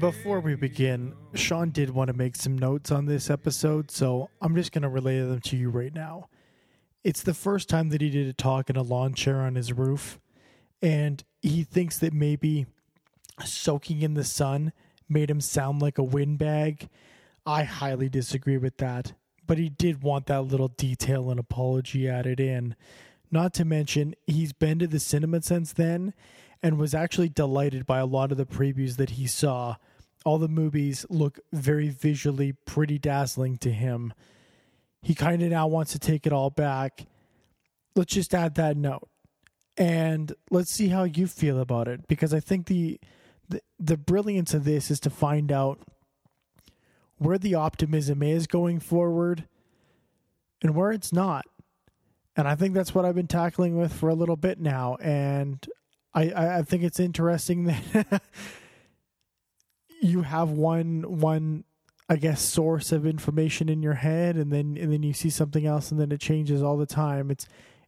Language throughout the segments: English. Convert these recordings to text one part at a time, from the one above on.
Before we begin, Sean did want to make some notes on this episode, so I'm just going to relay them to you right now. It's the first time that he did a talk in a lawn chair on his roof, and he thinks that maybe soaking in the sun made him sound like a windbag. I highly disagree with that, but he did want that little detail and apology added in. Not to mention, he's been to the cinema since then and was actually delighted by a lot of the previews that he saw. All the movies look very visually pretty dazzling to him. He kind of now wants to take it all back. Let's just add that note. And let's see how you feel about it, because I think the brilliance of this is to find out where the optimism is going forward and where it's not. And I think that's what I've been tackling with for a little bit now. And I think it's interesting that you have one, I guess, source of information in your head, and then you see something else, and then it changes all the time.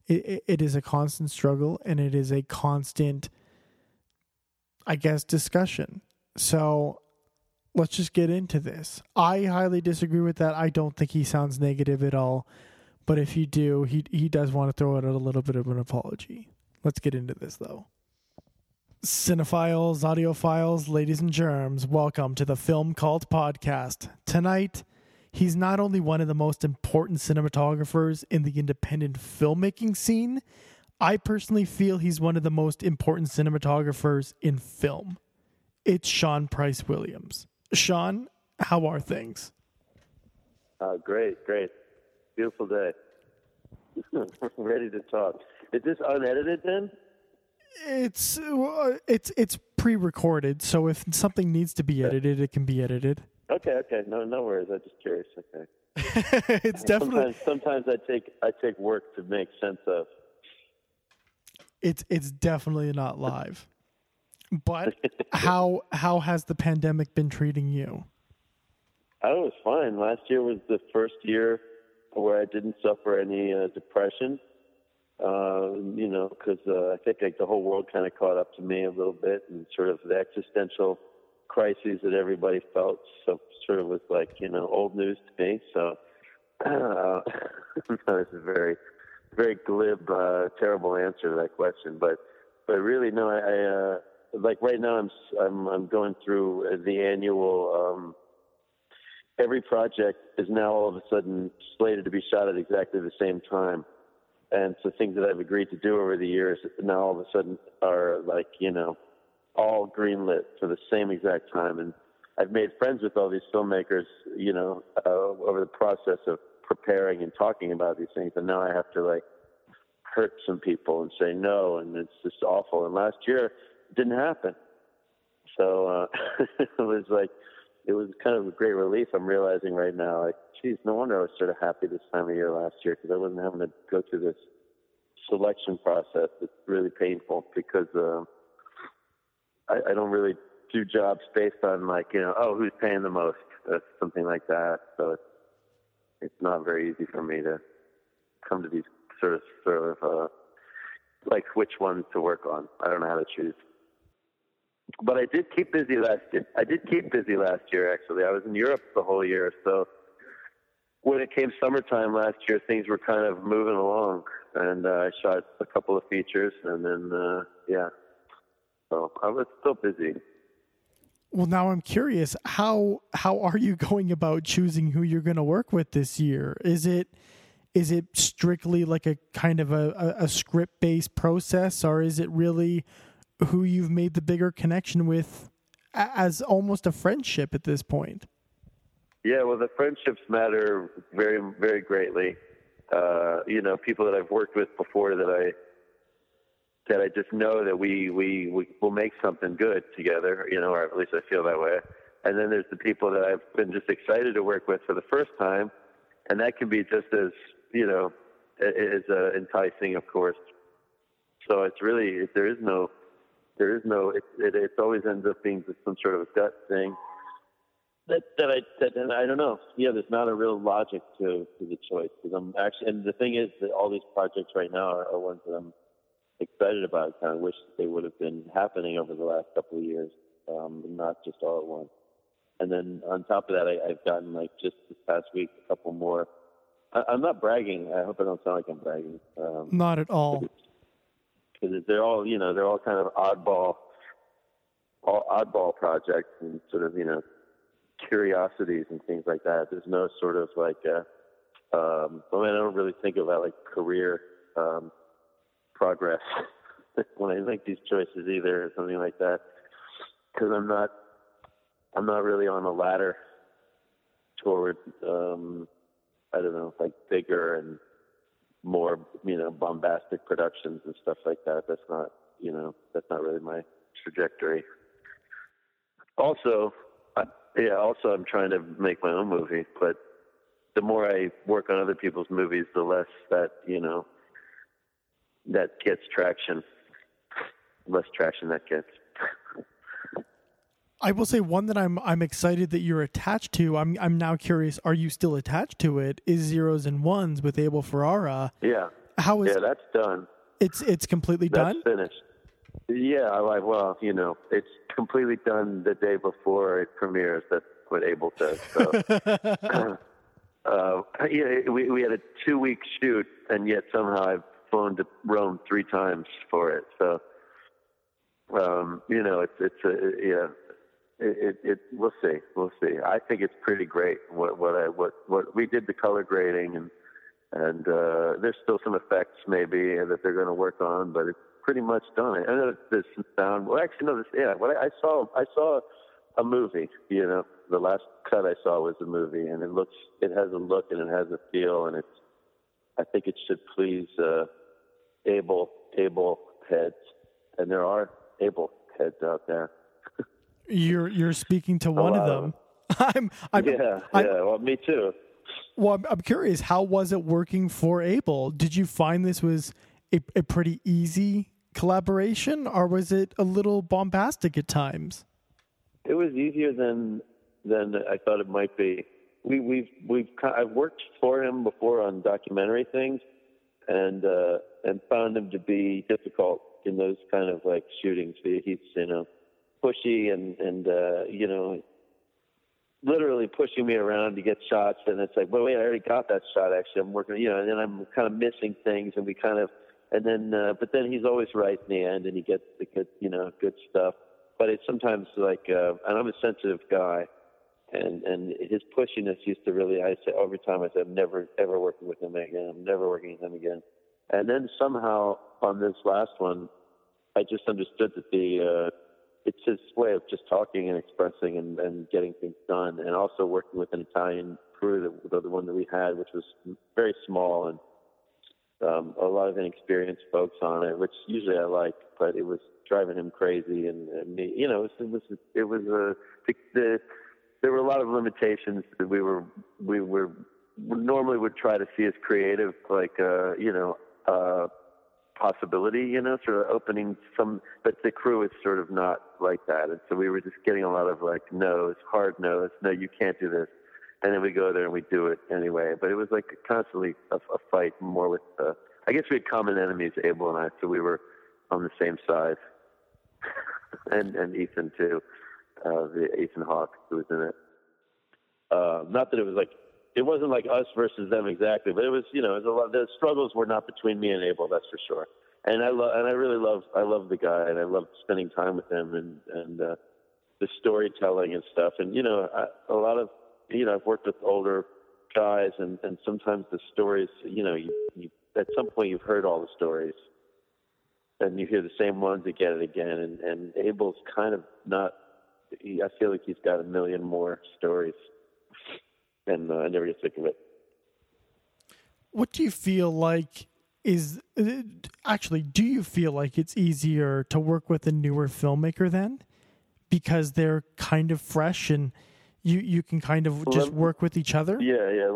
It is a constant struggle, and it is a constant, I guess, discussion. So let's just get into this. I highly disagree with that. I don't think he sounds negative at all. But if you do, he does want to throw out a little bit of an apology. Let's get into this, though. Cinephiles, audiophiles, ladies and germs, welcome to the Film Cult Podcast. Tonight, he's not only one of the most important cinematographers in the independent filmmaking scene, I personally feel he's one of the most important cinematographers in film. It's Sean Price Williams. Sean, how are things? Great. Beautiful day. Ready to talk. Is this unedited then? It's pre-recorded, so if something needs to be edited, it can be edited. Okay. No worries. I'm just curious. Okay. It's definitely sometimes I take work to make sense of. It's definitely not live. But how has the pandemic been treating you? Oh, it was fine. Last year was the first year where I didn't suffer any depression, because I think the whole world kind of caught up to me a little bit, and sort of the existential crises that everybody felt so sort of was like, old news to me. So that was a very, very glib, terrible answer to that question. But really, no, I like right now I'm going through the annual. Every project is now all of a sudden slated to be shot at exactly the same time. And so things that I've agreed to do over the years now all of a sudden are like, all greenlit for the same exact time. And I've made friends with all these filmmakers, over the process of preparing and talking about these things. And now I have to hurt some people and say no. And it's just awful. And last year it didn't happen. So it was kind of a great relief. I'm realizing right now, geez, no wonder I was sort of happy this time of year last year, because I wasn't having to go through this selection process. It's really painful because I don't really do jobs based on who's paying the most, something like that. So it's not very easy for me to come to these sort of which ones to work on. I don't know how to choose. But I did keep busy last year. Actually. I was in Europe the whole year. So when it came summertime last year, things were kind of moving along. And I shot a couple of features. And then, so I was still busy. Well, now I'm curious, how are you going about choosing who you're going to work with this year? Is it strictly like a kind of a script-based process? Or is it really who you've made the bigger connection with as almost a friendship at this point? Yeah, well, the friendships matter very, very greatly. People that I've worked with before that I just know that we will make something good together, or at least I feel that way. And then there's the people that I've been just excited to work with for the first time. And that can be just as, as enticing, of course. So it's really, it always ends up being just some sort of a gut thing that I don't know. Yeah, there's not a real logic to the choice, because I'm actually, and the thing is that all these projects right now are ones that I'm excited about. I kind of wish that they would have been happening over the last couple of years, and not just all at once. And then on top of that, I've gotten, like, just this past week, a couple more. I'm not bragging. I hope I don't sound like I'm bragging. Not at all. Because they're all, you know, they're all kind of oddball projects and sort of, you know, curiosities and things like that. There's no sort of like, I don't really think about like career progress when I make these choices either, or something like that. Because I'm not really on a ladder toward, I don't know, like bigger and more, you know, bombastic productions and stuff like that. That's not, you know, that's not really my trajectory. Also, I'm trying to make my own movie, but the more I work on other people's movies, the less that, you know, that gets traction. Less traction that gets. I will say one that I'm excited that you're attached to. I'm now curious, are you still attached to it? Is Zeros and Ones with Abel Ferrara? Yeah. How is? Yeah, that's done. It's completely done. That's finished. Yeah, well, you know, it's completely done the day before it premieres. That's what Abel does. So, yeah, we had a 2-week shoot, and yet somehow I've flown to Rome 3 times for it. So, you know, It we'll see. I think it's pretty great what we did, the color grading and there's still some effects maybe that they're going to work on, but it's pretty much done. I know there's some sound. Well, actually no, I saw a movie. You know, the last cut I saw was a movie, and it has a look and it has a feel, and it's. I think it should please Abel heads, and there are Abel heads out there. You're speaking to one of them. Well, me too. Well, I'm curious, how was it working for Abel? Did you find this was a pretty easy collaboration, or was it a little bombastic at times? It was easier than I thought it might be. I've worked for him before on documentary things, and found him to be difficult in those kind of like shootings. He's, you know, pushy and you know, literally pushing me around to get shots, and it's like, well, wait, I already got that shot. Actually, I'm working, you know, and then I'm kind of missing things, and we kind of, and then but then he's always right in the end, and he gets the good, you know, good stuff. But it's sometimes like, and I'm a sensitive guy, and his pushiness used to really, I say every time, I said, I'm never ever working with him again. I'm never working with him again. And then somehow on this last one, I just understood that it's his way of just talking and expressing and getting things done, and also working with an Italian crew, the one that we had, which was very small, and a lot of inexperienced folks on it, which usually I like, but it was driving him crazy, and me, you know, there were a lot of limitations that we normally would try to see as creative, like you know. Possibility, you know, sort of opening some, but the crew is sort of not like that, and so we were just getting a lot of like no's, hard no's, no, you can't do this, and then we go there and we do it anyway. But it was like constantly a fight, more with I guess we had common enemies, Abel and I, so we were on the same side, and Ethan too, the Ethan Hawke, who was in it. Not that it was like. It wasn't like us versus them exactly, but it was, you know, it was a lot, the struggles were not between me and Abel, that's for sure. And I really love the guy, and I love spending time with him and the storytelling and stuff. And, you know, a lot of, you know, I've worked with older guys, and sometimes the stories, you know, you at some point you've heard all the stories, and you hear the same ones again and again. And Abel's kind of not, I feel like he's got a million more stories. And I never get sick of it. What do you feel like do you feel like it's easier to work with a newer filmmaker then? Because they're kind of fresh and you can kind of just work with each other? Yeah.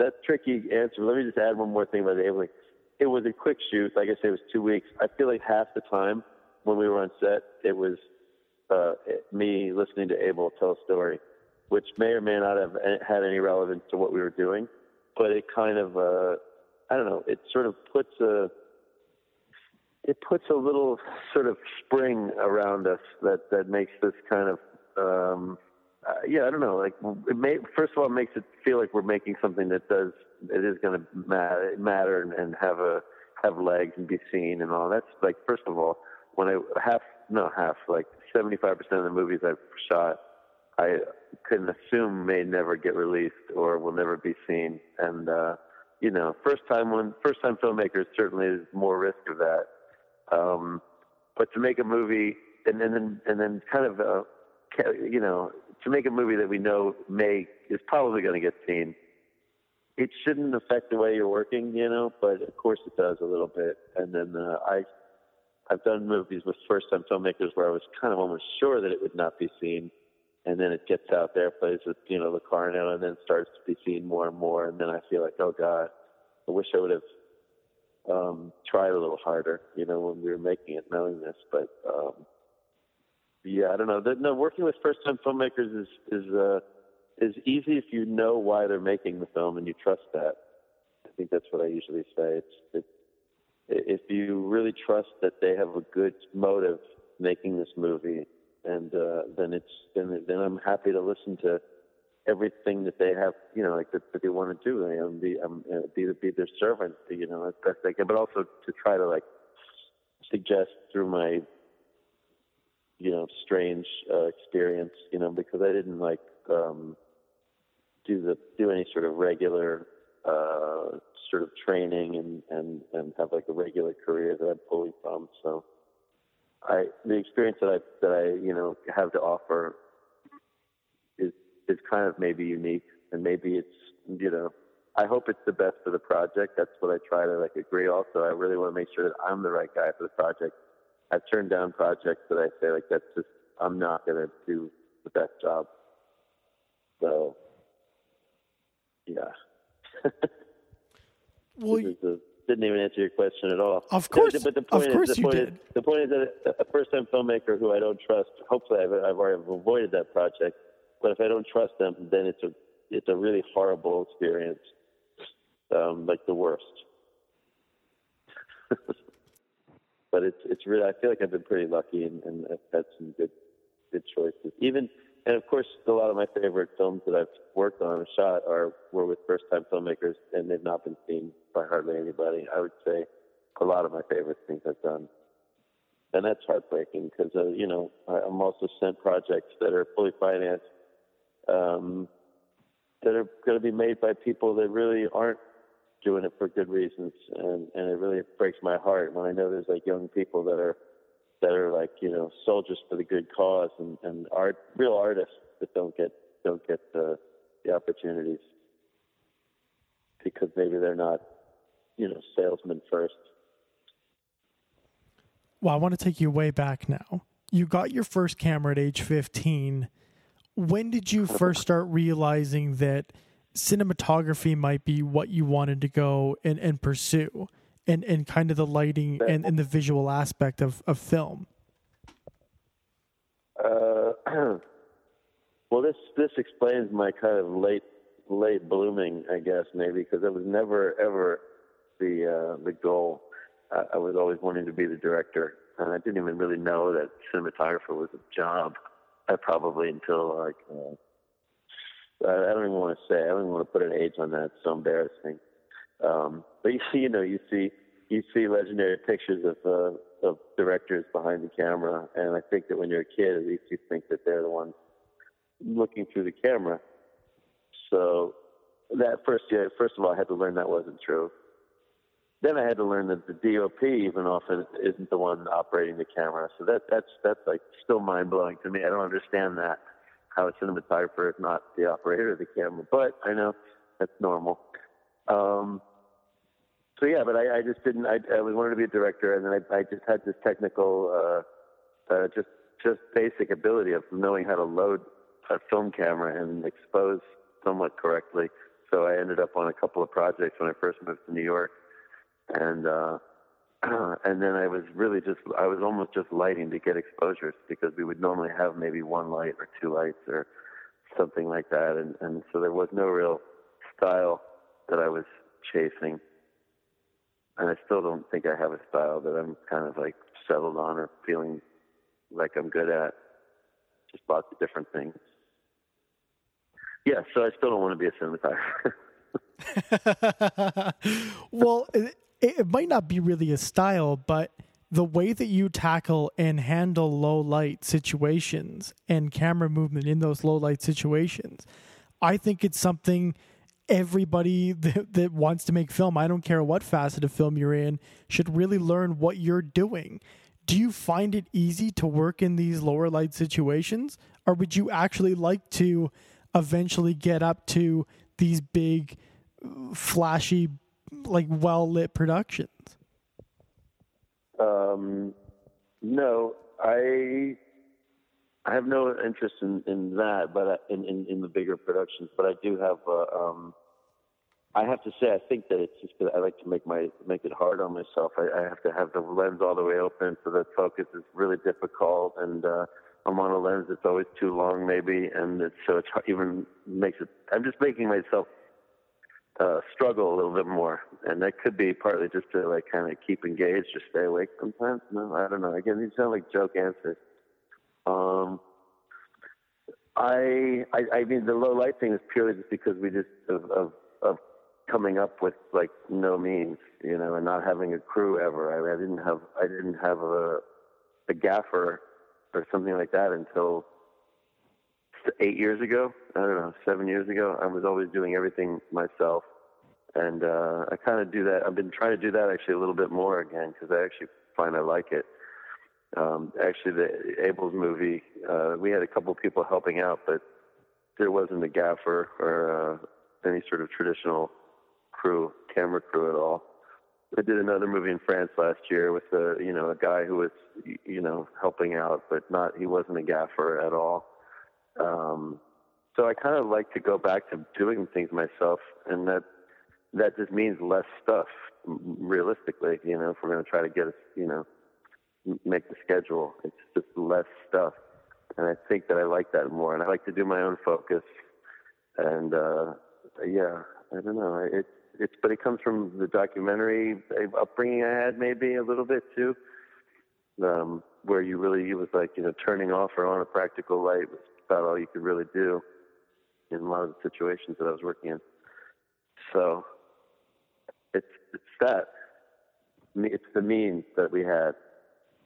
That's a tricky answer. Let me just add one more thing about Abel. It was a quick shoot. Like I said, it was 2 weeks. I feel like half the time when we were on set, it was me listening to Abel tell a story, which may or may not have had any relevance to what we were doing, but it kind of, I don't know, it sort of puts a little sort of spring around us that makes this kind of, yeah, I don't know. Like, it may, first of all, it makes it feel like we're making something that does, it is going to matter and have legs and be seen and all. That's like, first of all, when I like 75% of the movies I've shot, I couldn't assume may never get released or will never be seen. And, you know, first time filmmakers certainly is more risk of that. But to make a movie and then kind of, you know, to make a movie that we know is probably going to get seen, it shouldn't affect the way you're working, you know, but of course it does a little bit. And then I've done movies with first-time filmmakers where I was kind of almost sure that it would not be seen, and then it gets out there, plays with, you know, Locarno, and then starts to be seen more and more, and then I feel like, oh, God, I wish I would have tried a little harder, you know, when we were making it, knowing this. But, yeah, I don't know. No, working with first-time filmmakers is easy if you know why they're making the film and you trust that. I think that's what I usually say. It's if you really trust that they have a good motive making this movie, and then I'm happy to listen to everything that they have, you know, like that they want to do. And be their servant, you know, as best they can, but also to try to like suggest through my, you know, strange experience, you know, because I didn't like do any sort of regular sort of training and have like a regular career that I'm pulling from. So the experience that I, you know, have to offer is kind of maybe unique, and maybe it's, you know, I hope it's the best for the project. That's what I try to like agree. Also, I really want to make sure that I'm the right guy for the project. I've turned down projects that I say like, that's just, I'm not going to do the best job. So yeah. Well, didn't even answer your question at all. Of course, but the point is that a first-time filmmaker who I don't trust, hopefully I've already avoided that project, but if I don't trust them, then it's a really horrible experience, like the worst. But it's really, I feel like I've been pretty lucky and I've had some good choices. Even, and of course, a lot of my favorite films that I've worked on and shot were with first-time filmmakers, and they've not been seen by hardly anybody. I would say a lot of my favorite things I've done, and that's heartbreaking because you know, I'm also sent projects that are fully financed, that are going to be made by people that really aren't doing it for good reasons, and it really breaks my heart when I know there's like young people that are like, you know, soldiers for the good cause and art, real artists that don't get the opportunities because maybe they're not, you know, salesmen first. Well, I want to take you way back now. You got your first camera at age 15. When did you first start realizing that cinematography might be what you wanted to go and pursue? And kind of the lighting and the visual aspect of film. Well, this explains my kind of late blooming, I guess, maybe, because that was never ever the goal. I was always wanting to be the director, and I didn't even really know that cinematographer was a job. I probably until like I don't even want to say, I don't even want to put an age on that. It's so embarrassing. But you see legendary pictures of directors behind the camera, and I think that when you're a kid, at least you think that they're the ones looking through the camera. So that first of all, I had to learn that wasn't true. Then I had to learn that the DOP even often isn't the one operating the camera. So that's like still mind blowing to me. I don't understand that, how a cinematographer is not the operator of the camera, but I know that's normal. So yeah, but I just didn't. I wanted to be a director, and then I just had this technical, just basic ability of knowing how to load a film camera and expose somewhat correctly. So I ended up on a couple of projects when I first moved to New York, and then I was really almost just lighting to get exposures, because we would normally have maybe one light or two lights or something like that, and so there was no real style that I was chasing, and I still don't think I have a style that I'm kind of like settled on or feeling like I'm good at. Just lots of different things. Yeah, so I still don't want to be a cinematographer. Well, it might not be really a style, but the way that you tackle and handle low light situations and camera movement in those low light situations, I think it's something everybody that wants to make film, I don't care what facet of film you're in, should really learn what you're doing. Do you find it easy to work in these lower light situations, or would you actually like to eventually get up to these big, flashy, like well-lit productions? No, I have no interest in that, but in the bigger productions, but I do have, I have to say, I think that it's just that I like to make it hard on myself. I have to have the lens all the way open, so the focus is really difficult, and I'm on a lens that's always too long, maybe, and it's even makes it. I'm just making myself struggle a little bit more, and that could be partly just to like kind of keep engaged or stay awake sometimes. No, I don't know. Again, these sound like joke answers. I mean, the low light thing is purely just because we just of coming up with like no means, you know, and not having a crew ever. I mean, I didn't have a gaffer or something like that until 8 years ago. I don't know, 7 years ago. I was always doing everything myself, and I kind of do that. I've been trying to do that actually a little bit more again, because I actually find I like it. Actually, the Abel's movie, we had a couple people helping out, but there wasn't a gaffer or any sort of traditional camera crew at all. I did another movie in France last year with a guy who was, helping out, but he wasn't a gaffer at all. So I kind of like to go back to doing things myself, and that just means less stuff, realistically, if we're going to try to get, make the schedule. It's just less stuff. And I think that I like that more, and I like to do my own focus. And, yeah, I don't know. But it comes from the documentary upbringing I had, maybe a little bit too, where it was like, turning off or on a practical light was about all you could really do in a lot of the situations that I was working in. So it's that. It's the means that we had,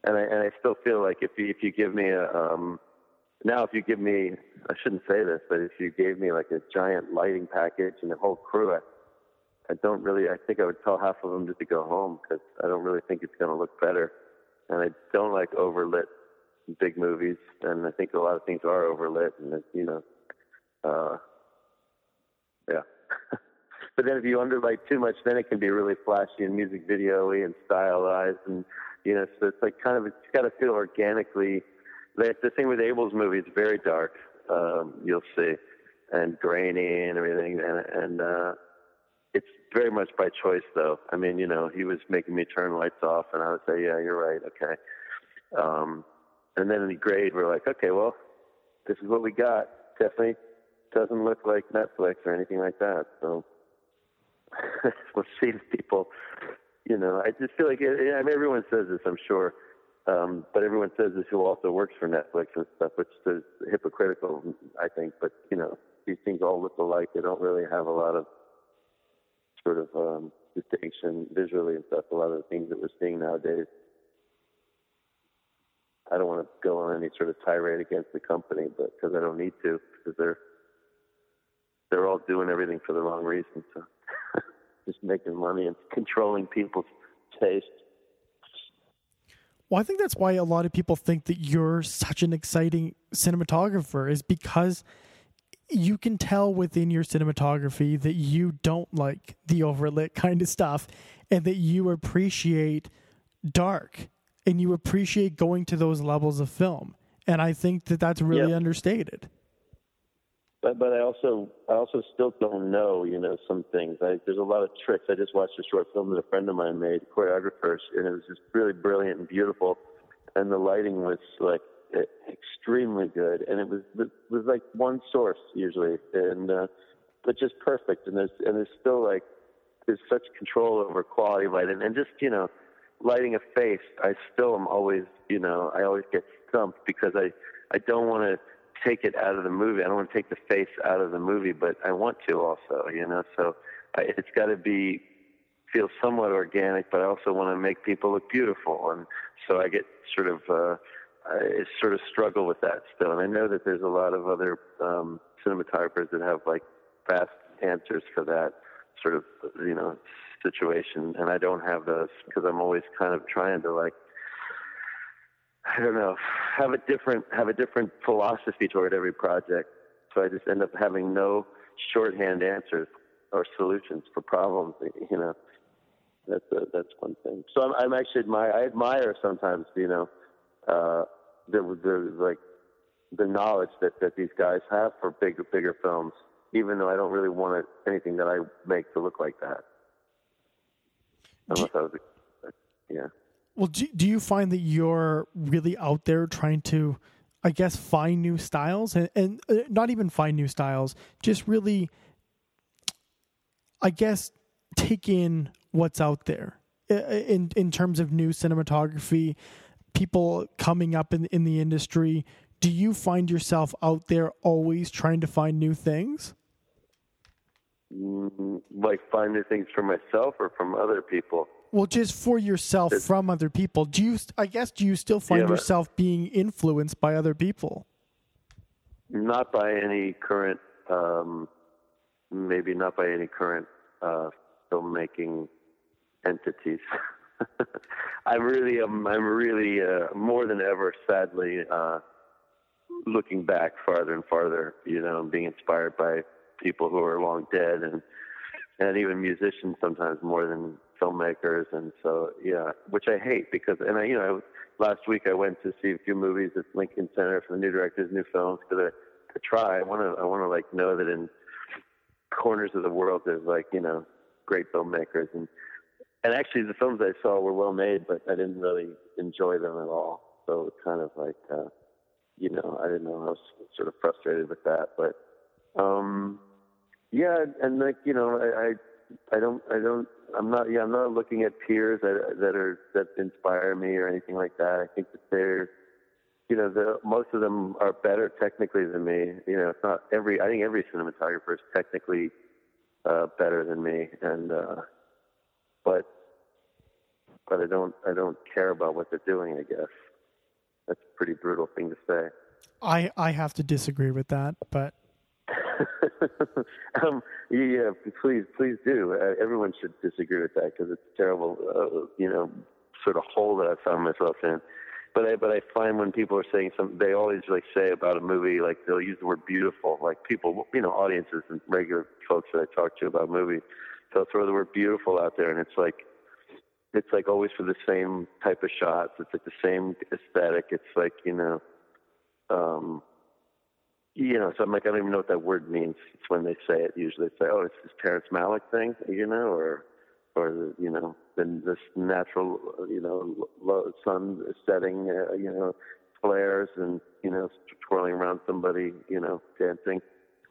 and I still feel like if you give me I shouldn't say this, but if you gave me like a giant lighting package and the whole crew, I think I would tell half of them just to go home, because I don't really think it's going to look better. And I don't like overlit big movies, and I think a lot of things are overlit, and yeah. But then if you underlight too much, then it can be really flashy and music video-y and stylized, and so it's like kind of, it's got to feel organically. Like the thing with Abel's movie, it's very dark, you'll see, and grainy and everything, and it's very much by choice, though. I mean, he was making me turn lights off, and I would say, yeah, you're right, okay. And then in the grade, we're like, okay, well, this is what we got. Definitely doesn't look like Netflix or anything like that. So we'll see if people, I just feel like, I mean, everyone says this, I'm sure, but everyone says this who also works for Netflix and stuff, which is hypocritical, I think. But, these things all look alike. They don't really have a lot of sort of distinction visually and stuff, a lot of the things that we're seeing nowadays. I don't want to go on any sort of tirade against the company, but because I don't need to, because they're all doing everything for the wrong reason. So just making money and controlling people's taste. Well, I think that's why a lot of people think that you're such an exciting cinematographer, is because you can tell within your cinematography that you don't like the overlit kind of stuff, and that you appreciate dark, and you appreciate going to those levels of film. And I think that that's really understated. But I also still don't know, some things. There's a lot of tricks. I just watched a short film that a friend of mine made, choreographers, and it was just really brilliant and beautiful. And the lighting was like extremely good, and it was like one source usually, and but just perfect. And there's still like there's such control over quality of light, and just lighting a face. I still am always I always get stumped, because I don't want to take it out of the movie. I don't want to take the face out of the movie, but I want to also, you know. So it's got to be feel somewhat organic, but I also want to make people look beautiful, and so I get sort of I sort of struggle with that still. And I know that there's a lot of other cinematographers that have like fast answers for that sort of, you know, situation, and I don't have those because I'm always kind of trying to, like, I don't know, have a different philosophy toward every project. So I just end up having no shorthand answers or solutions for problems. You know, that's one thing. So I'm actually I admire sometimes, you know, the knowledge that these guys have for bigger films, even though I don't really want anything that I make to look like that. Unless I was, yeah. Well, do you find that you're really out there trying to, I guess, find new styles and not even find new styles, just really, I guess, take in what's out there in terms of new cinematography, people coming up in the industry? Do you find yourself out there always trying to find new things? Like find new things for myself or from other people? Well, just for yourself, from other people. Do you still find yourself being influenced by other people? Not by any current, filmmaking entities. I'm really more than ever, sadly, looking back farther and farther, you know, and being inspired by people who are long dead and even musicians sometimes more than filmmakers. And so, yeah, which I hate last week I went to see a few movies at Lincoln Center for the new directors, new films, because to try. I want to like know that in corners of the world there's like, you know, great filmmakers, and actually the films I saw were well made, but I didn't really enjoy them at all. So it's kind of like, you know, I didn't know, I was sort of frustrated with that, but yeah, and like, you know, I'm not looking at peers that inspire me or anything like that. I think that they're, you know, most of them are better technically than me. You know, it's not I think every cinematographer is technically better than me, and but I don't care about what they're doing. I guess that's a pretty brutal thing to say. I have to disagree with that, but. Yeah, please do. Everyone should disagree with that because it's a terrible, you know, sort of hole that I found myself in. But I find when people are saying something, they always like say about a movie, like they'll use the word beautiful. Like people, you know, audiences and regular folks that I talk to about movies, they'll throw the word beautiful out there, and it's like always for the same type of shots. It's like the same aesthetic. It's like, you know. You know, so I'm like, I don't even know what that word means. It's when they say it. Usually they say, oh, it's this Terrence Malick thing, you know, or you know, then this natural, you know, sun setting, you know, flares and, you know, twirling around somebody, you know, dancing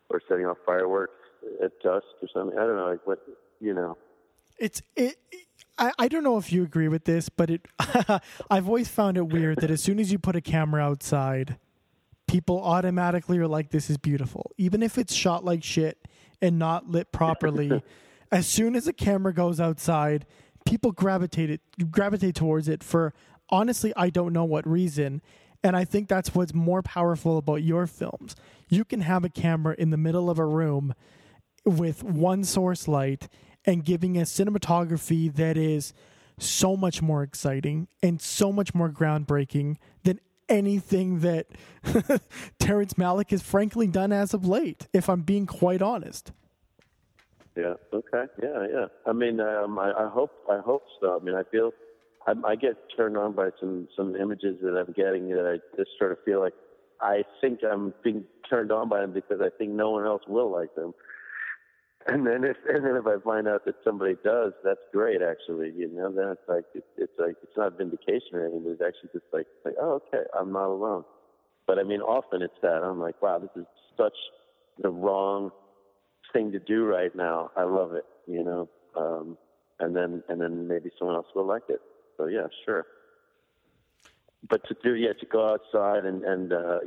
or setting off fireworks at dusk or something. I don't know, like what, you know. I don't know if you agree with this, but I've always found it weird that as soon as you put a camera outside, people automatically are like, this is beautiful. Even if it's shot like shit and not lit properly, as soon as a camera goes outside, people gravitate towards it for, honestly, I don't know what reason. And I think that's what's more powerful about your films. You can have a camera in the middle of a room with one source light and giving a cinematography that is so much more exciting and so much more groundbreaking than anything that Terrence Malick has frankly done as of late, if I'm being quite honest. Yeah. Okay. Yeah. I mean, I hope so. I mean, I feel, I get turned on by some images that I'm getting that I just sort of feel like I think I'm being turned on by them because I think no one else will like them. And then if I find out that somebody does, that's great. Actually, you know, then it's like it's not vindication or anything. It's actually just like oh, okay, I'm not alone. But I mean, often it's that I'm like, wow, this is such the wrong thing to do right now. I love it, you know. And then maybe someone else will like it. So yeah, sure. But to do, to go outside and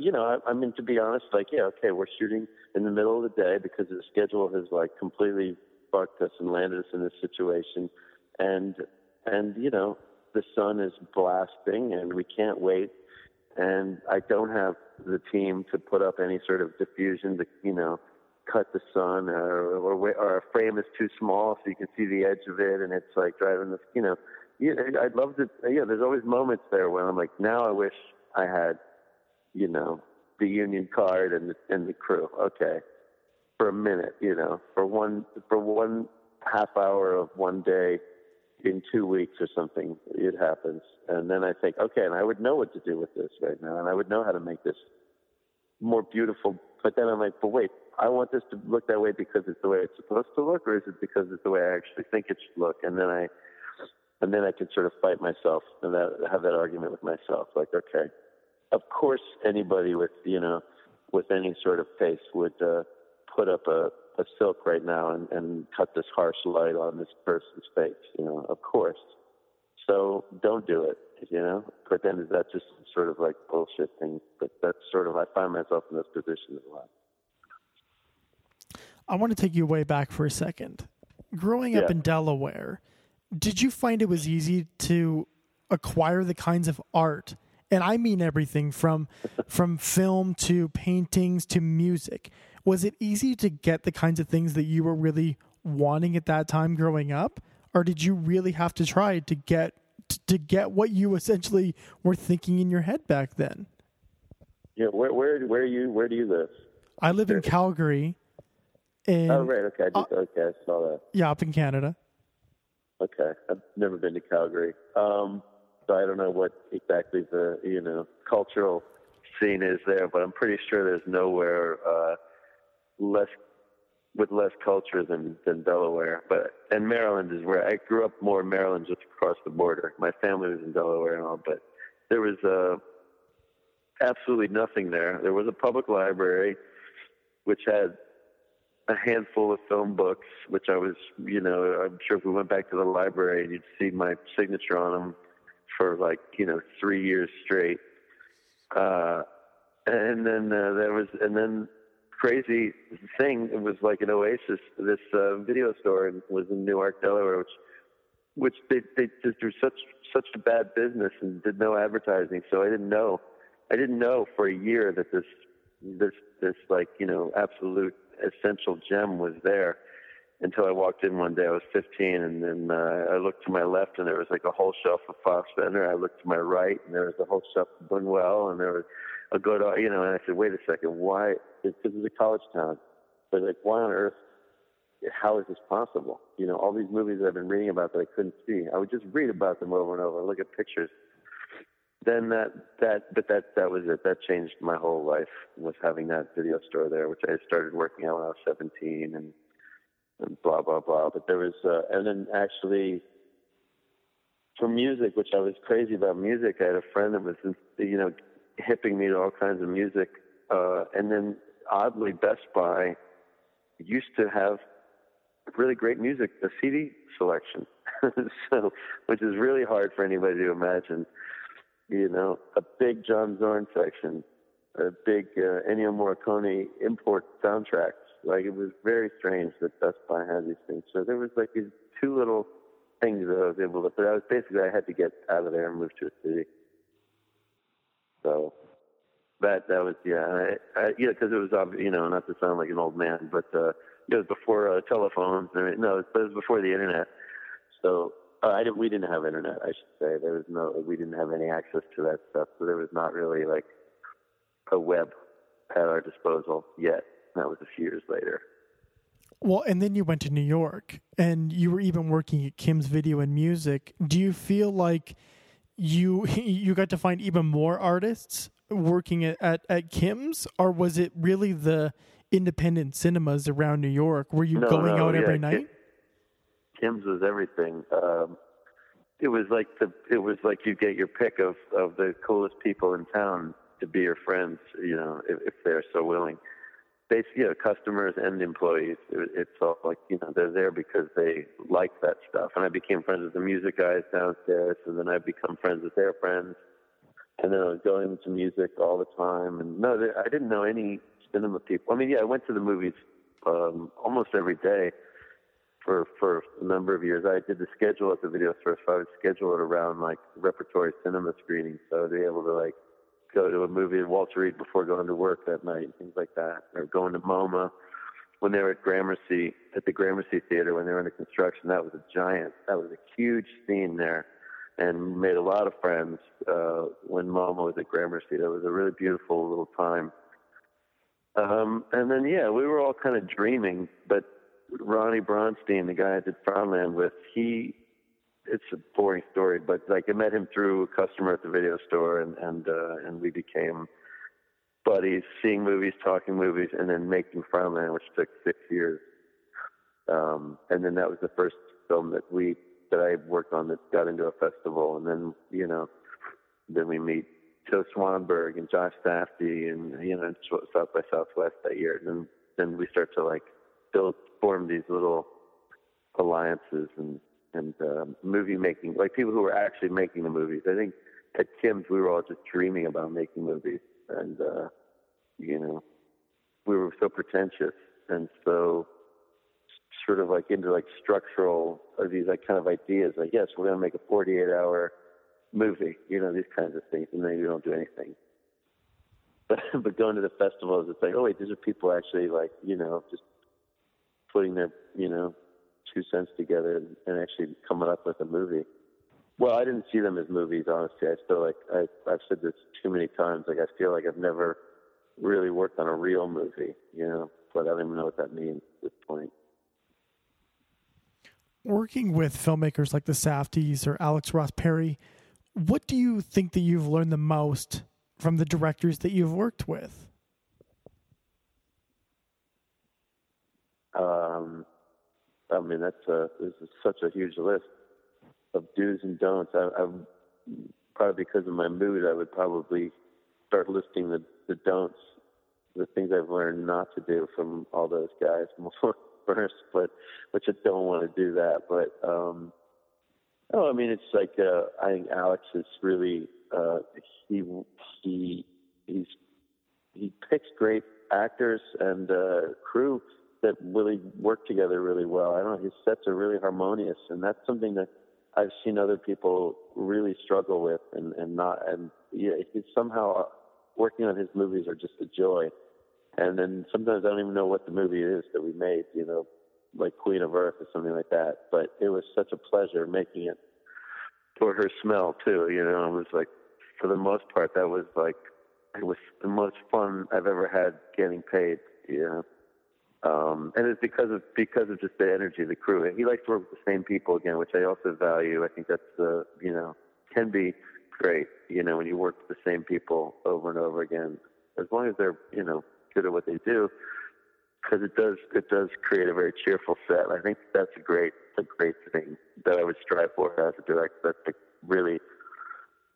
you know, I mean, to be honest, we're shooting in the middle of the day because the schedule has completely fucked us and landed us in this situation. And you know, the sun is blasting and we can't wait. And I don't have the team to put up any sort of diffusion to, you know, cut the sun or a frame is too small so you can see the edge of it. And it's like driving this, you know. Yeah, I'd love to. Yeah, there's always moments there when I'm like, now I wish I had, you know, the union card and the crew. Okay, for a minute, you know, for one half hour of one day in 2 weeks or something, it happens, and then I think, okay, and I would know what to do with this right now, and I would know how to make this more beautiful. But then I'm like, but wait, I want this to look that way because it's the way it's supposed to look, or is it because it's the way I actually think it should look? And then I could sort of fight myself and have that argument with myself. Like, okay, of course anybody with any sort of face would put up a silk right now and cut this harsh light on this person's face, you know, of course. So don't do it, you know. But then that's just sort of like bullshit thing. But that's sort of, I find myself in this position a lot. I want to take you way back for a second. Growing up in Delaware, did you find it was easy to acquire the kinds of art, and I mean everything from film to paintings to music? Was it easy to get the kinds of things that you were really wanting at that time growing up, or did you really have to try to get what you essentially were thinking in your head back then? Yeah, where do you live? I live in Calgary. Oh, right. Okay. Okay. I saw that. Yeah, up in Canada. Okay, I've never been to Calgary, so I don't know what exactly the cultural scene is there, but I'm pretty sure there's nowhere less culture than Delaware. And Maryland is where I grew up, more in Maryland, just across the border. My family was in Delaware and all, but there was absolutely nothing there. There was a public library, which had a handful of film books, which I was, I'm sure if we went back to the library and you'd see my signature on them for 3 years straight. And then crazy thing, it was like an oasis. This video store was in Newark, Delaware, which they just were such a bad business and did no advertising. So I didn't know for a year that this absolute essential gem was there until I walked in one day. I was 15, and then I looked to my left, and there was a whole shelf of Fassbender. I looked to my right, and there was a whole shelf of Buñuel, and there was a Godard, and I said, wait a second, why? Because it's a college town. So I was like, why on earth, how is this possible? You know, all these movies that I've been reading about that I couldn't see, I would just read about them over and over, look at pictures. Then that was it. That changed my whole life, was having that video store there, which I started working at when I was 17 and blah, blah, blah. But there was, and then actually for music, which I was crazy about music, I had a friend that was, hipping me to all kinds of music. And then oddly, Best Buy used to have really great music, a CD selection, so which is really hard for anybody to imagine. You know, a big John Zorn section, a big Ennio Morricone import soundtracks. It was very strange that Best Buy had these things. So there was these two little things that I was able to, but I had to get out of there and move to a city. So that was, because it was obvious, not to sound like an old man, but it was before telephones. It was before the internet. So. We didn't have internet, I should say. We didn't have any access to that stuff. So there was not really a web at our disposal yet. That was a few years later. Well, and then you went to New York, and you were even working at Kim's Video and Music. Do you feel like you got to find even more artists working at Kim's, or was it really the independent cinemas around New York? Were you going out every night? Kim's was everything. It was like you get your pick of the coolest people in town to be your friends, if they're so willing. Basically, customers and employees. It's all they're there because they like that stuff. And I became friends with the music guys downstairs, and then I've become friends with their friends. And then I was going to music all the time. And no, I didn't know any cinema people. I mean, yeah, I went to the movies almost every day for a number of years. I did the schedule at the video store, so I would schedule it around, like, repertory cinema screenings. So I would be able to, like, go to a movie at Walter Reed before going to work that night, things like that. Or going to MoMA when they were at Gramercy, at the Gramercy Theater, when they were under construction. That was a giant, that was a huge scene there. And made a lot of friends when MoMA was at Gramercy. That was a really beautiful little time. And then, yeah, we were all kind of dreaming. But Ronnie Bronstein, the guy I did Farmland with, it's a boring story, but like I met him through a customer at the video store, and we became buddies, seeing movies, talking movies, and then making Farmland, which took 6 years. And then that was the first film that I worked on that got into a festival. And then, you know, then we meet Joe Swanberg and Josh Safdie and, you know, South by Southwest that year. And then we start to, like, form these little alliances and movie making, like people who were actually making the movies. I think at Kim's, we were all just dreaming about making movies. And, you know, we were so pretentious and so sort of like into like structural or these like kind of ideas like, yes, we're going to make a 48-hour movie, you know, these kinds of things. And then you don't do anything. But going to the festivals, it's like, oh wait, these are people actually like, you know, just putting their, you know, 2 cents together and actually coming up with a movie. Well, I didn't see them as movies, honestly. I feel like I've said this too many times. Like I feel like I've never really worked on a real movie, you know, but I don't even know what that means at this point. Working with filmmakers like the Safdies or Alex Ross Perry, what do you think that you've learned the most from the directors that you've worked with? I mean, this is such a huge list of do's and don'ts. I probably because of my mood, I would probably start listing the don'ts, the things I've learned not to do from all those guys more first, which I don't want to do that. But, I mean, it's like, I think Alex is really, he picks great actors and crew that really work together really well. I don't know, his sets are really harmonious, and that's something that I've seen other people really struggle with and it's somehow working on his movies are just a joy. And then sometimes I don't even know what the movie is that we made, you know, like Queen of Earth or something like that. But it was such a pleasure making it for her smell too, you know. It was like, for the most part, that was like, it was the most fun I've ever had getting paid, you know. And it's because of just the energy of the crew. And he likes to work with the same people again, which I also value. I think that's, you know, can be great, you know, when you work with the same people over and over again, as long as they're, you know, good at what they do, because it does create a very cheerful set. I think that's a great thing that I would strive for as a director. That's the really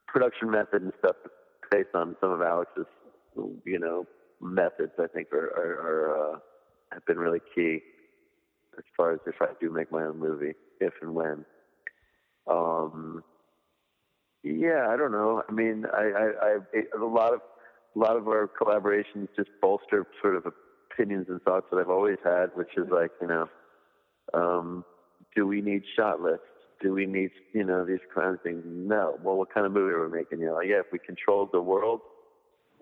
production method and stuff based on some of Alex's, you know, methods, I think are have been really key as far as if I do make my own movie, if and when. Yeah, I don't know. I mean, I a lot of our collaborations just bolster sort of opinions and thoughts that I've always had, which is like, you know, do we need shot lists? Do we need, you know, these kind of things? No. Well, what kind of movie are we making? You know, like, yeah, if we controlled the world,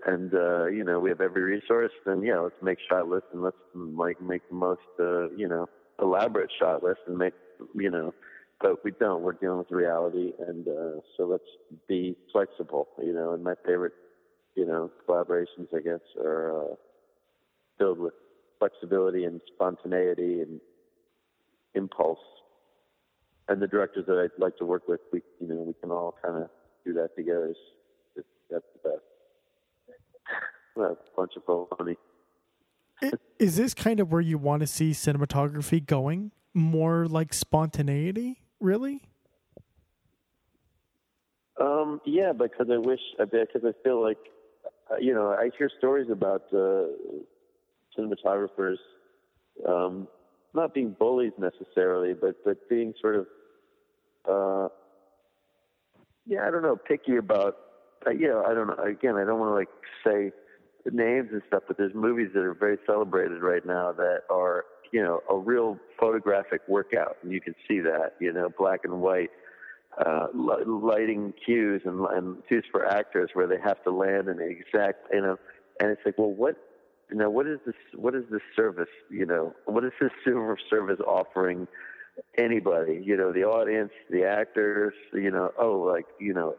and, you know, we have every resource, then, yeah, let's make shot lists and let's, like, make the most, you know, elaborate shot lists and make, you know, but we don't. We're dealing with reality, and so let's be flexible, you know. And my favorite, you know, collaborations, I guess, are filled with flexibility and spontaneity and impulse. And the directors that I'd like to work with, we, you know, we can all kind of do that together. That's the best. Well, a bunch of baloney. Is this kind of where you want to see cinematography going? More like spontaneity, really? Yeah, because I feel like, you know, I hear stories about cinematographers not being bullies necessarily, but being sort of, yeah, I don't know, picky about I don't know. Again, I don't want to say the names and stuff, but there's movies that are very celebrated right now that are, a real photographic workout, and you can see that, black and white lighting cues and cues for actors where they have to land in the exact, and it's like, well, what? What is this? What is this service? What is this service offering anybody? The audience, the actors.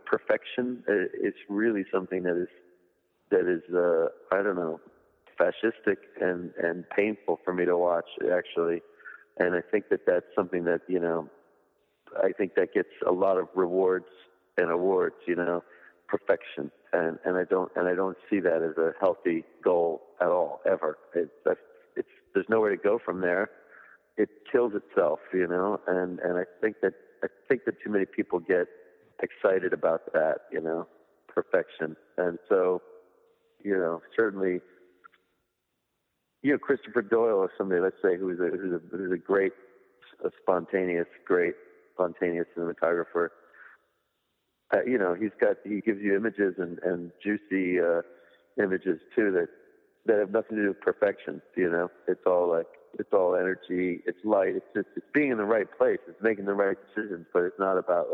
Perfection. It's really something that is fascistic and painful for me to watch, actually. And I think that's something that I think that gets a lot of rewards and awards. Perfection, and I don't see that as a healthy goal at all, ever. It's there's nowhere to go from there. It kills itself, and I think that too many people get excited about that, perfection. And so, certainly, Christopher Doyle is somebody, let's say, who's a great, spontaneous cinematographer. He gives you images and juicy images too that have nothing to do with perfection. It's all energy. It's light. It's just being in the right place. It's making the right decisions, but it's not about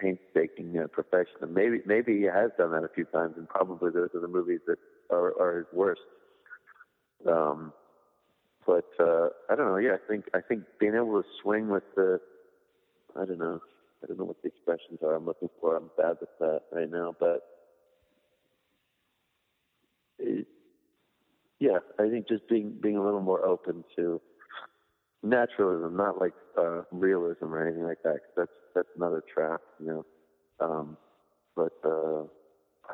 painstaking perfection. And maybe he has done that a few times, and probably those are the movies that are his worst. But I don't know. Yeah, I think being able to swing with the, I don't know what the expressions are I'm looking for. I'm bad with that right now, but I think just being a little more open to naturalism, not realism or anything like that, because that's another trap, But I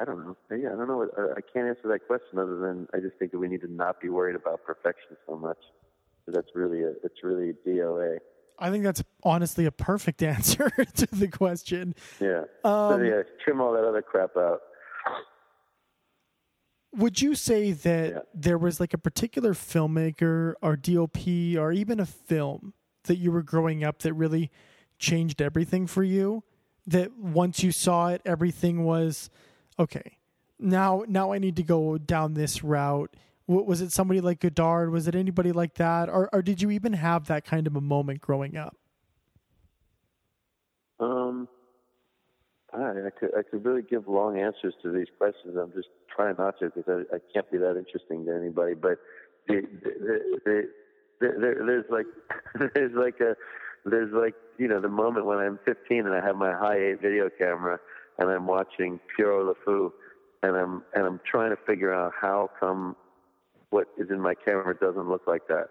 don't know. Yeah, I don't know. I can't answer that question other than I just think that we need to not be worried about perfection so much. That's really it's really DOA. I think that's honestly a perfect answer to the question. Yeah. Trim all that other crap out. Would you say that there was a particular filmmaker or DOP or even a film that you were growing up that really changed everything for you? That once you saw it, everything was, okay, now I need to go down this route. Was it somebody like Godard? Was it anybody like that? Or did you even have that kind of a moment growing up? I could really give long answers to these questions. I'm just trying not to because I can't be that interesting to anybody. But there's the moment when I'm 15 and I have my Hi8 video camera and I'm watching Pierrot le Fou and I'm trying to figure out how come what is in my camera doesn't look like that,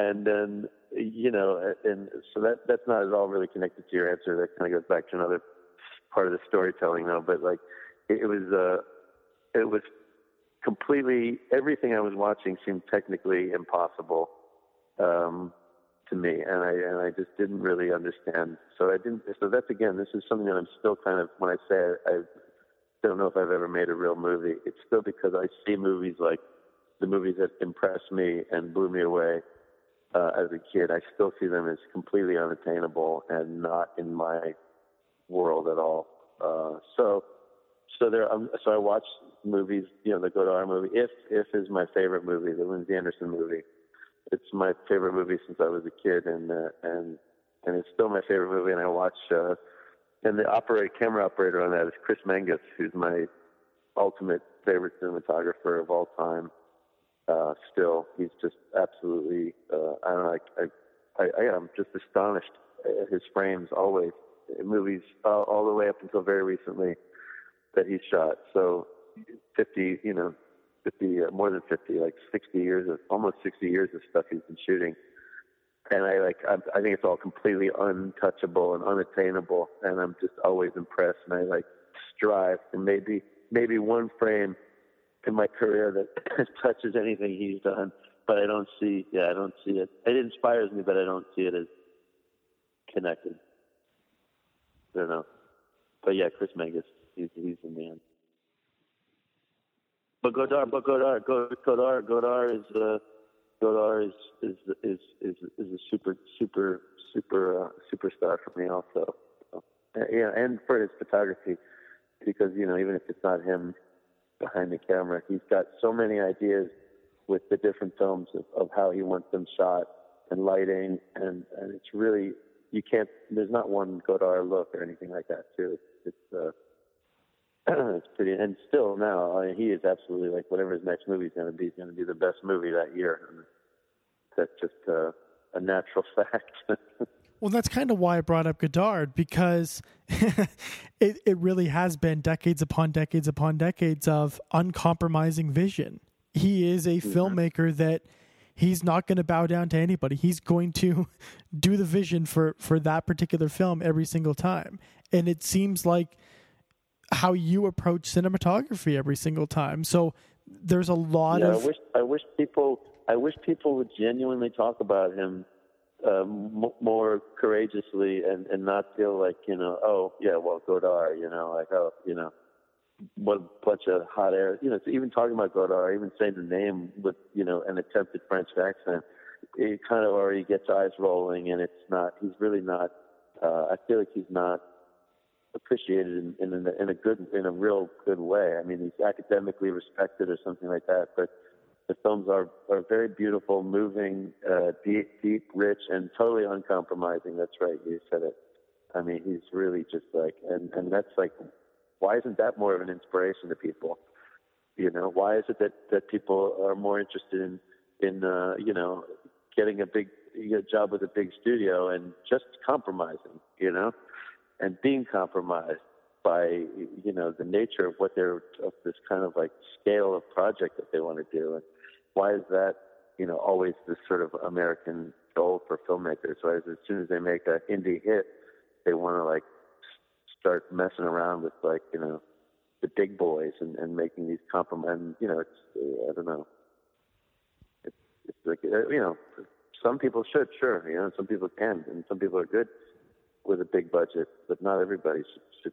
and then, and so that's not at all really connected to your answer. That kind of goes back to another part of the storytelling though, but it was completely, everything I was watching seemed technically impossible, to me. And I just didn't really understand. So that's, again, this is something that I'm still kind of, when I say I don't know if I've ever made a real movie. It's still because I see movies like the movies that impressed me and blew me away as a kid. I still see them as completely unattainable and not in my world at all. So I watch movies, the Godard movie. If is my favorite movie, the Lindsay Anderson movie. It's my favorite movie since I was a kid, and it's still my favorite movie. And I watch. And the camera operator on that is Chris Menges, who's my ultimate favorite cinematographer of all time. Still, he's just absolutely, I'm just astonished at his frames always, movies all the way up until very recently that he shot. So 60 years, almost 60 years of stuff he's been shooting. And I think it's all completely untouchable and unattainable, and I'm just always impressed. And I strive, and maybe one frame in my career that touches anything he's done, but I don't see it. It inspires me, but I don't see it as connected. I don't know, but yeah, Chris Menges, he's the man. But Godard is. Godard is a superstar for me also. So. Yeah, and for his photography, because, you know, even if it's not him behind the camera, he's got so many ideas with the different films of how he wants them shot and lighting, and it's really, you can't, there's not one Godard look or anything like that, too. It's pretty, and still now, I mean, he is absolutely, like, whatever his next movie is going to be, it's going to be the best movie that year. And that's just a natural fact. Well, that's kind of why I brought up Godard, because it really has been decades upon decades upon decades of uncompromising vision. He is a filmmaker that he's not going to bow down to anybody. He's going to do the vision for that particular film every single time. And it seems like how you approach cinematography every single time. So there's a lot of... I wish people would genuinely talk about him more courageously and not feel like, you know, oh, yeah, well, Godard, you know, like, oh, you know, what a bunch of hot air. You know, even talking about Godard, even saying the name with, you know, an attempted French accent, it kind of already gets eyes rolling, and it's not, he's really not, I feel like he's not appreciated in a real good way. I mean, he's academically respected or something like that, but the films are very beautiful, moving, deep, rich, and totally uncompromising. That's right, you said it. I mean, he's really just like, and that's like, why isn't that more of an inspiration to people? You know, why is it that people are more interested in you know, getting a job with a big studio and just compromising, you know, and being compromised by, you know, the nature of what they're, of this kind of like scale of project that they want to do. And why is that, you know, always this sort of American goal for filmmakers? Whereas as soon as they make an indie hit, they want to like start messing around with, like, you know, the big boys and making these compromises. You know, it's, I don't know. It's like, you know, some people should, sure, you know, some people can, and some people are good with a big budget, but not everybody should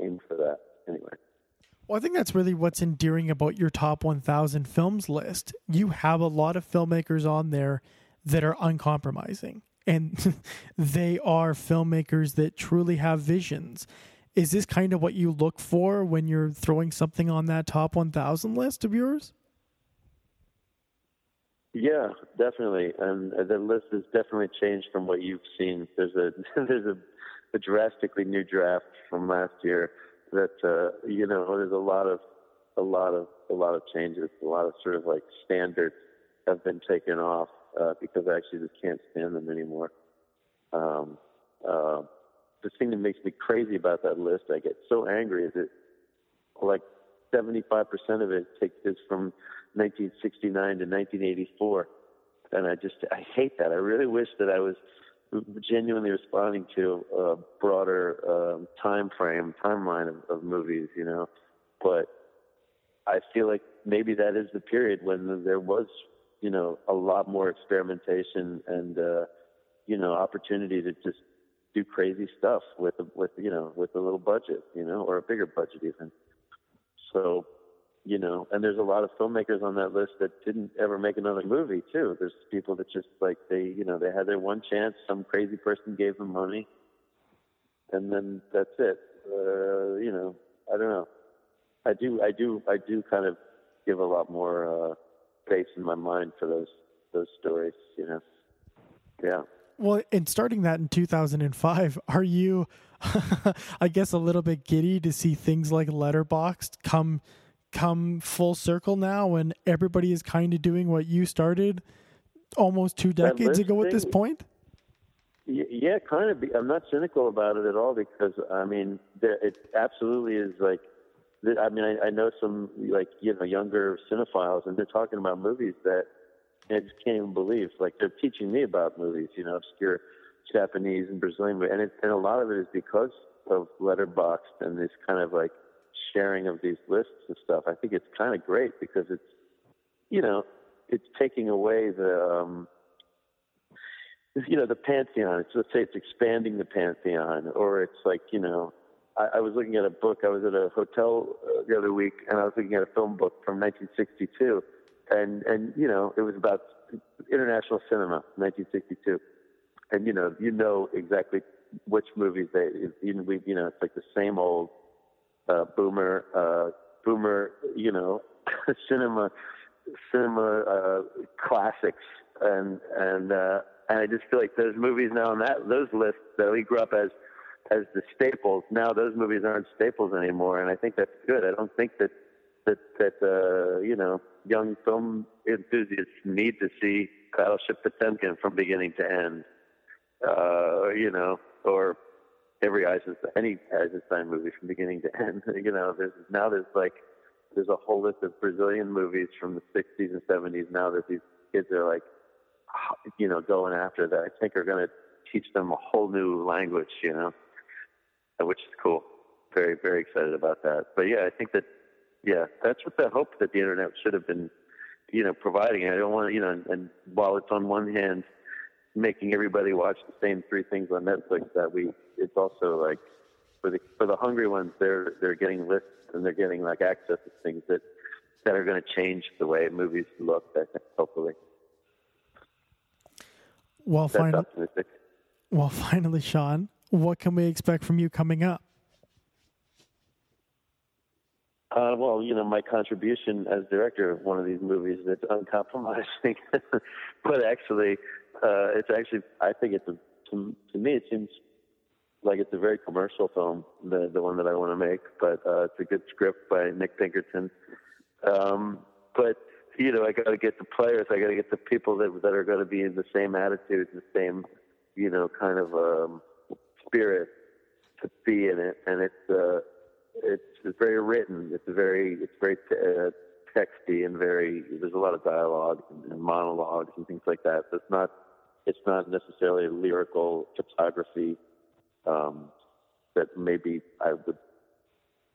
aim for that anyway. Well, I think that's really what's endearing about your top 1,000 films list. You have a lot of filmmakers on there that are uncompromising, and they are filmmakers that truly have visions. Is this kind of what you look for when you're throwing something on that top 1,000 list of yours? Yeah, definitely. And the list has definitely changed from what you've seen. There's a drastically new draft from last year that, you know, there's a lot of changes. A lot of sort of like standards have been taken off, because I actually just can't stand them anymore. The thing that makes me crazy about that list, I get so angry, is it like 75% of it is from 1969 to 1984. And I hate that. I really wish that I was genuinely responding to a broader timeline of movies, you know. But I feel like maybe that is the period when there was, you know, a lot more experimentation and, you know, opportunity to just do crazy stuff with you know, with a little budget, you know, or a bigger budget even. So, you know, and there's a lot of filmmakers on that list that didn't ever make another movie, too. There's people that just, like, they had their one chance. Some crazy person gave them money, and then that's it. You know, I don't know. I do kind of give a lot more space in my mind for those stories, you know. Yeah. Well, in starting that in 2005, are you, I guess, a little bit giddy to see things like Letterboxd come full circle now, and everybody is kind of doing what you started almost 2 decades ago at this point? Yeah, kind of. I'm not cynical about it at all, because, I mean, it absolutely is like, I mean, I know some, like, you know, younger cinephiles, and they're talking about movies that I just can't even believe. Like, they're teaching me about movies, you know, obscure Japanese and Brazilian movies. And a lot of it is because of Letterboxd and this kind of, like, sharing of these lists and stuff. I think it's kind of great because it's, you know, it's taking away the pantheon. Let's say it's expanding the pantheon, or it's like, you know, I was looking at a book. I was at a hotel the other week, and I was looking at a film book from 1962, and you know, it was about international cinema, 1962, and you know exactly which movies they, you know, it's like the same old boomer, you know, cinema classics, and I just feel like those movies now on that those lists that we grew up as the staples, now those movies aren't staples anymore, and I think that's good. I don't think that you know, young film enthusiasts need to see Battleship Potemkin from beginning to end, you know, or any Eisenstein movie from beginning to end. You know, there's a whole list of Brazilian movies from the 60s and 70s now that these kids are like, you know, going after that. I think are going to teach them a whole new language, you know, which is cool. Very, very excited about that. But yeah, I think that, yeah, that's what the hope that the internet should have been, you know, providing. I don't want to, you know, and while it's on one hand making everybody watch the same three things on Netflix that week, it's also like for the hungry ones, they're getting lists and they're getting like access to things that are going to change the way movies look, I think, hopefully. Well, finally, Sean, what can we expect from you coming up? Well, you know, my contribution as director of one of these movies that's uncompromising, but actually, I think to me, it seems like it's a very commercial film, the one that I want to make, but it's a good script by Nick Pinkerton. But, you know, I got to get the players, I got to get the people that are going to be in the same attitude, the same, you know, kind of spirit to be in it, and it's very written. It's very texty and very. There's a lot of dialogue and monologues and things like that. So it's not necessarily lyrical photography that maybe I would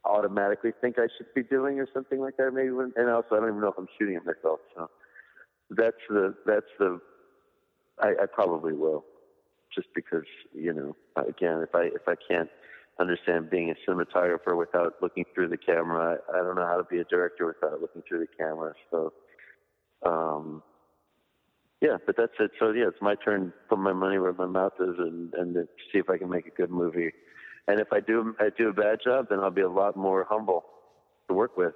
automatically think I should be doing or something like that. Maybe, and also I don't even know if I'm shooting it myself. So that's the. I probably will, just because, you know, again, if I can't understand being a cinematographer without looking through the camera. I don't know how to be a director without looking through the camera. So, yeah, but that's it. So, yeah, it's my turn to put my money where my mouth is and to see if I can make a good movie. And if I do a bad job, then I'll be a lot more humble to work with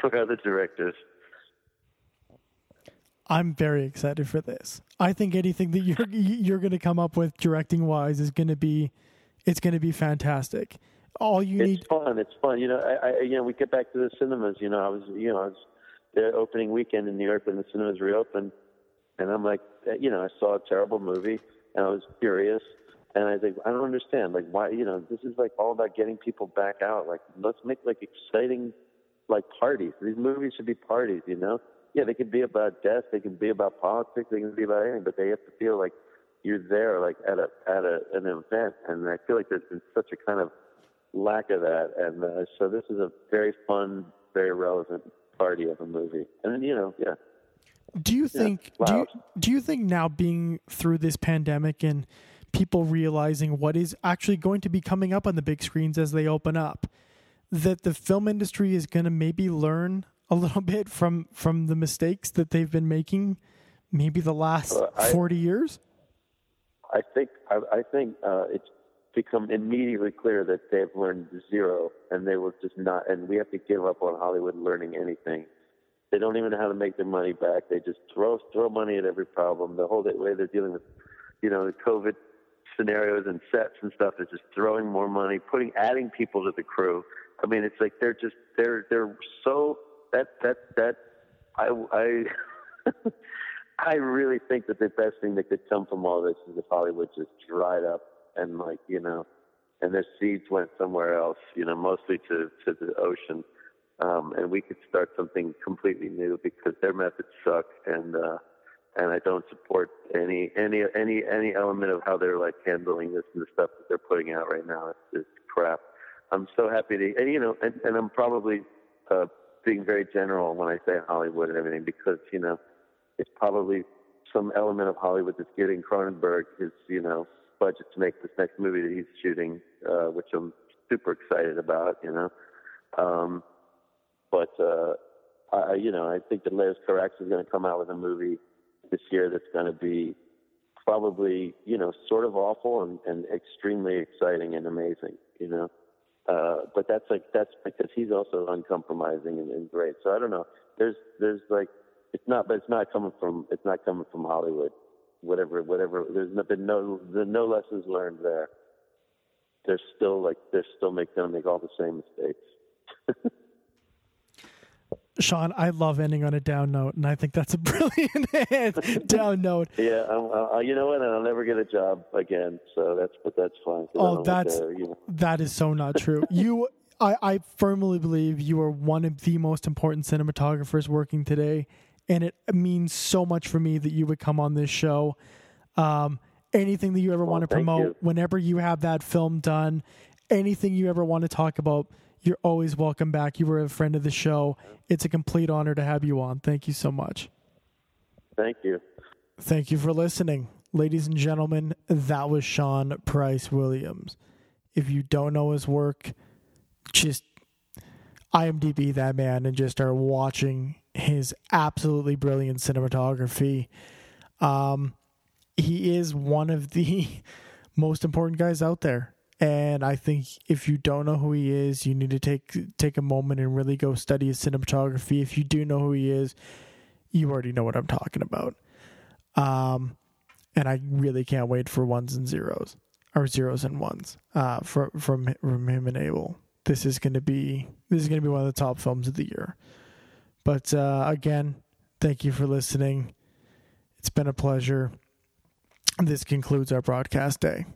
for other directors. I'm very excited for this. I think anything that you're going to come up with directing-wise is going to be... It's going to be fantastic. It's fun. You know, I we get back to the cinemas. You know, I was the opening weekend in New York when the cinemas reopened, and I'm like, you know, I saw a terrible movie, and I was furious, and I was like, I don't understand, like, why? You know, this is like all about getting people back out. Like, let's make like exciting, like parties. These movies should be parties. You know, yeah, they could be about death, they can be about politics, they can be about anything, but they have to feel like you're there, like at an event, and I feel like there's been such a kind of lack of that, and so this is a very fun, very relevant party of a movie. And then, you know, yeah. Do you think now, being through this pandemic and people realizing what is actually going to be coming up on the big screens as they open up, that the film industry is going to maybe learn a little bit from the mistakes that they've been making, maybe the last 40 years? I think it's become immediately clear that they've learned zero, and they will just not. And we have to give up on Hollywood learning anything. They don't even know how to make their money back. They just throw money at every problem. The whole way they're dealing with, you know, the COVID scenarios and sets and stuff is just throwing more money, adding people to the crew. I mean, it's like they're so that I I really think that the best thing that could come from all this is if Hollywood just dried up and, like, you know, and their seeds went somewhere else, you know, mostly to the ocean. And we could start something completely new, because their methods suck. And I don't support any element of how they're like handling this, and the stuff that they're putting out right now is crap. I'm so happy to, and, you know, and I'm probably being very general when I say Hollywood and everything, because, you know, it's probably some element of Hollywood that's getting Cronenberg his, you know, budget to make this next movie that he's shooting, which I'm super excited about, you know. I think that Leos Carax is going to come out with a movie this year that's going to be probably, you know, sort of awful and extremely exciting and amazing, you know. But that's because he's also uncompromising and great. So I don't know. There's it's not coming from Hollywood. Whatever. There's no lessons learned there. They're still gonna make all the same mistakes. Sean, I love ending on a down note, and I think that's a brilliant down note. Yeah, you know what? I'll never get a job again, but that's fine. Oh, that is so not true. I firmly believe you are one of the most important cinematographers working today, and it means so much for me that you would come on this show. Anything that you ever want to promote, whenever you have that film done, anything you ever want to talk about, you're always welcome back. You were a friend of the show. It's a complete honor to have you on. Thank you so much. Thank you. Thank you for listening. Ladies and gentlemen, that was Sean Price Williams. If you don't know his work, just IMDb that man and just start watching his absolutely brilliant cinematography. He is one of the most important guys out there. And I think if you don't know who he is, you need to take a moment and really go study his cinematography. If you do know who he is, you already know what I'm talking about. And I really can't wait for Zeros and Ones from him and Abel. This is gonna be one of the top films of the year. But again, thank you for listening. It's been a pleasure. This concludes our broadcast day.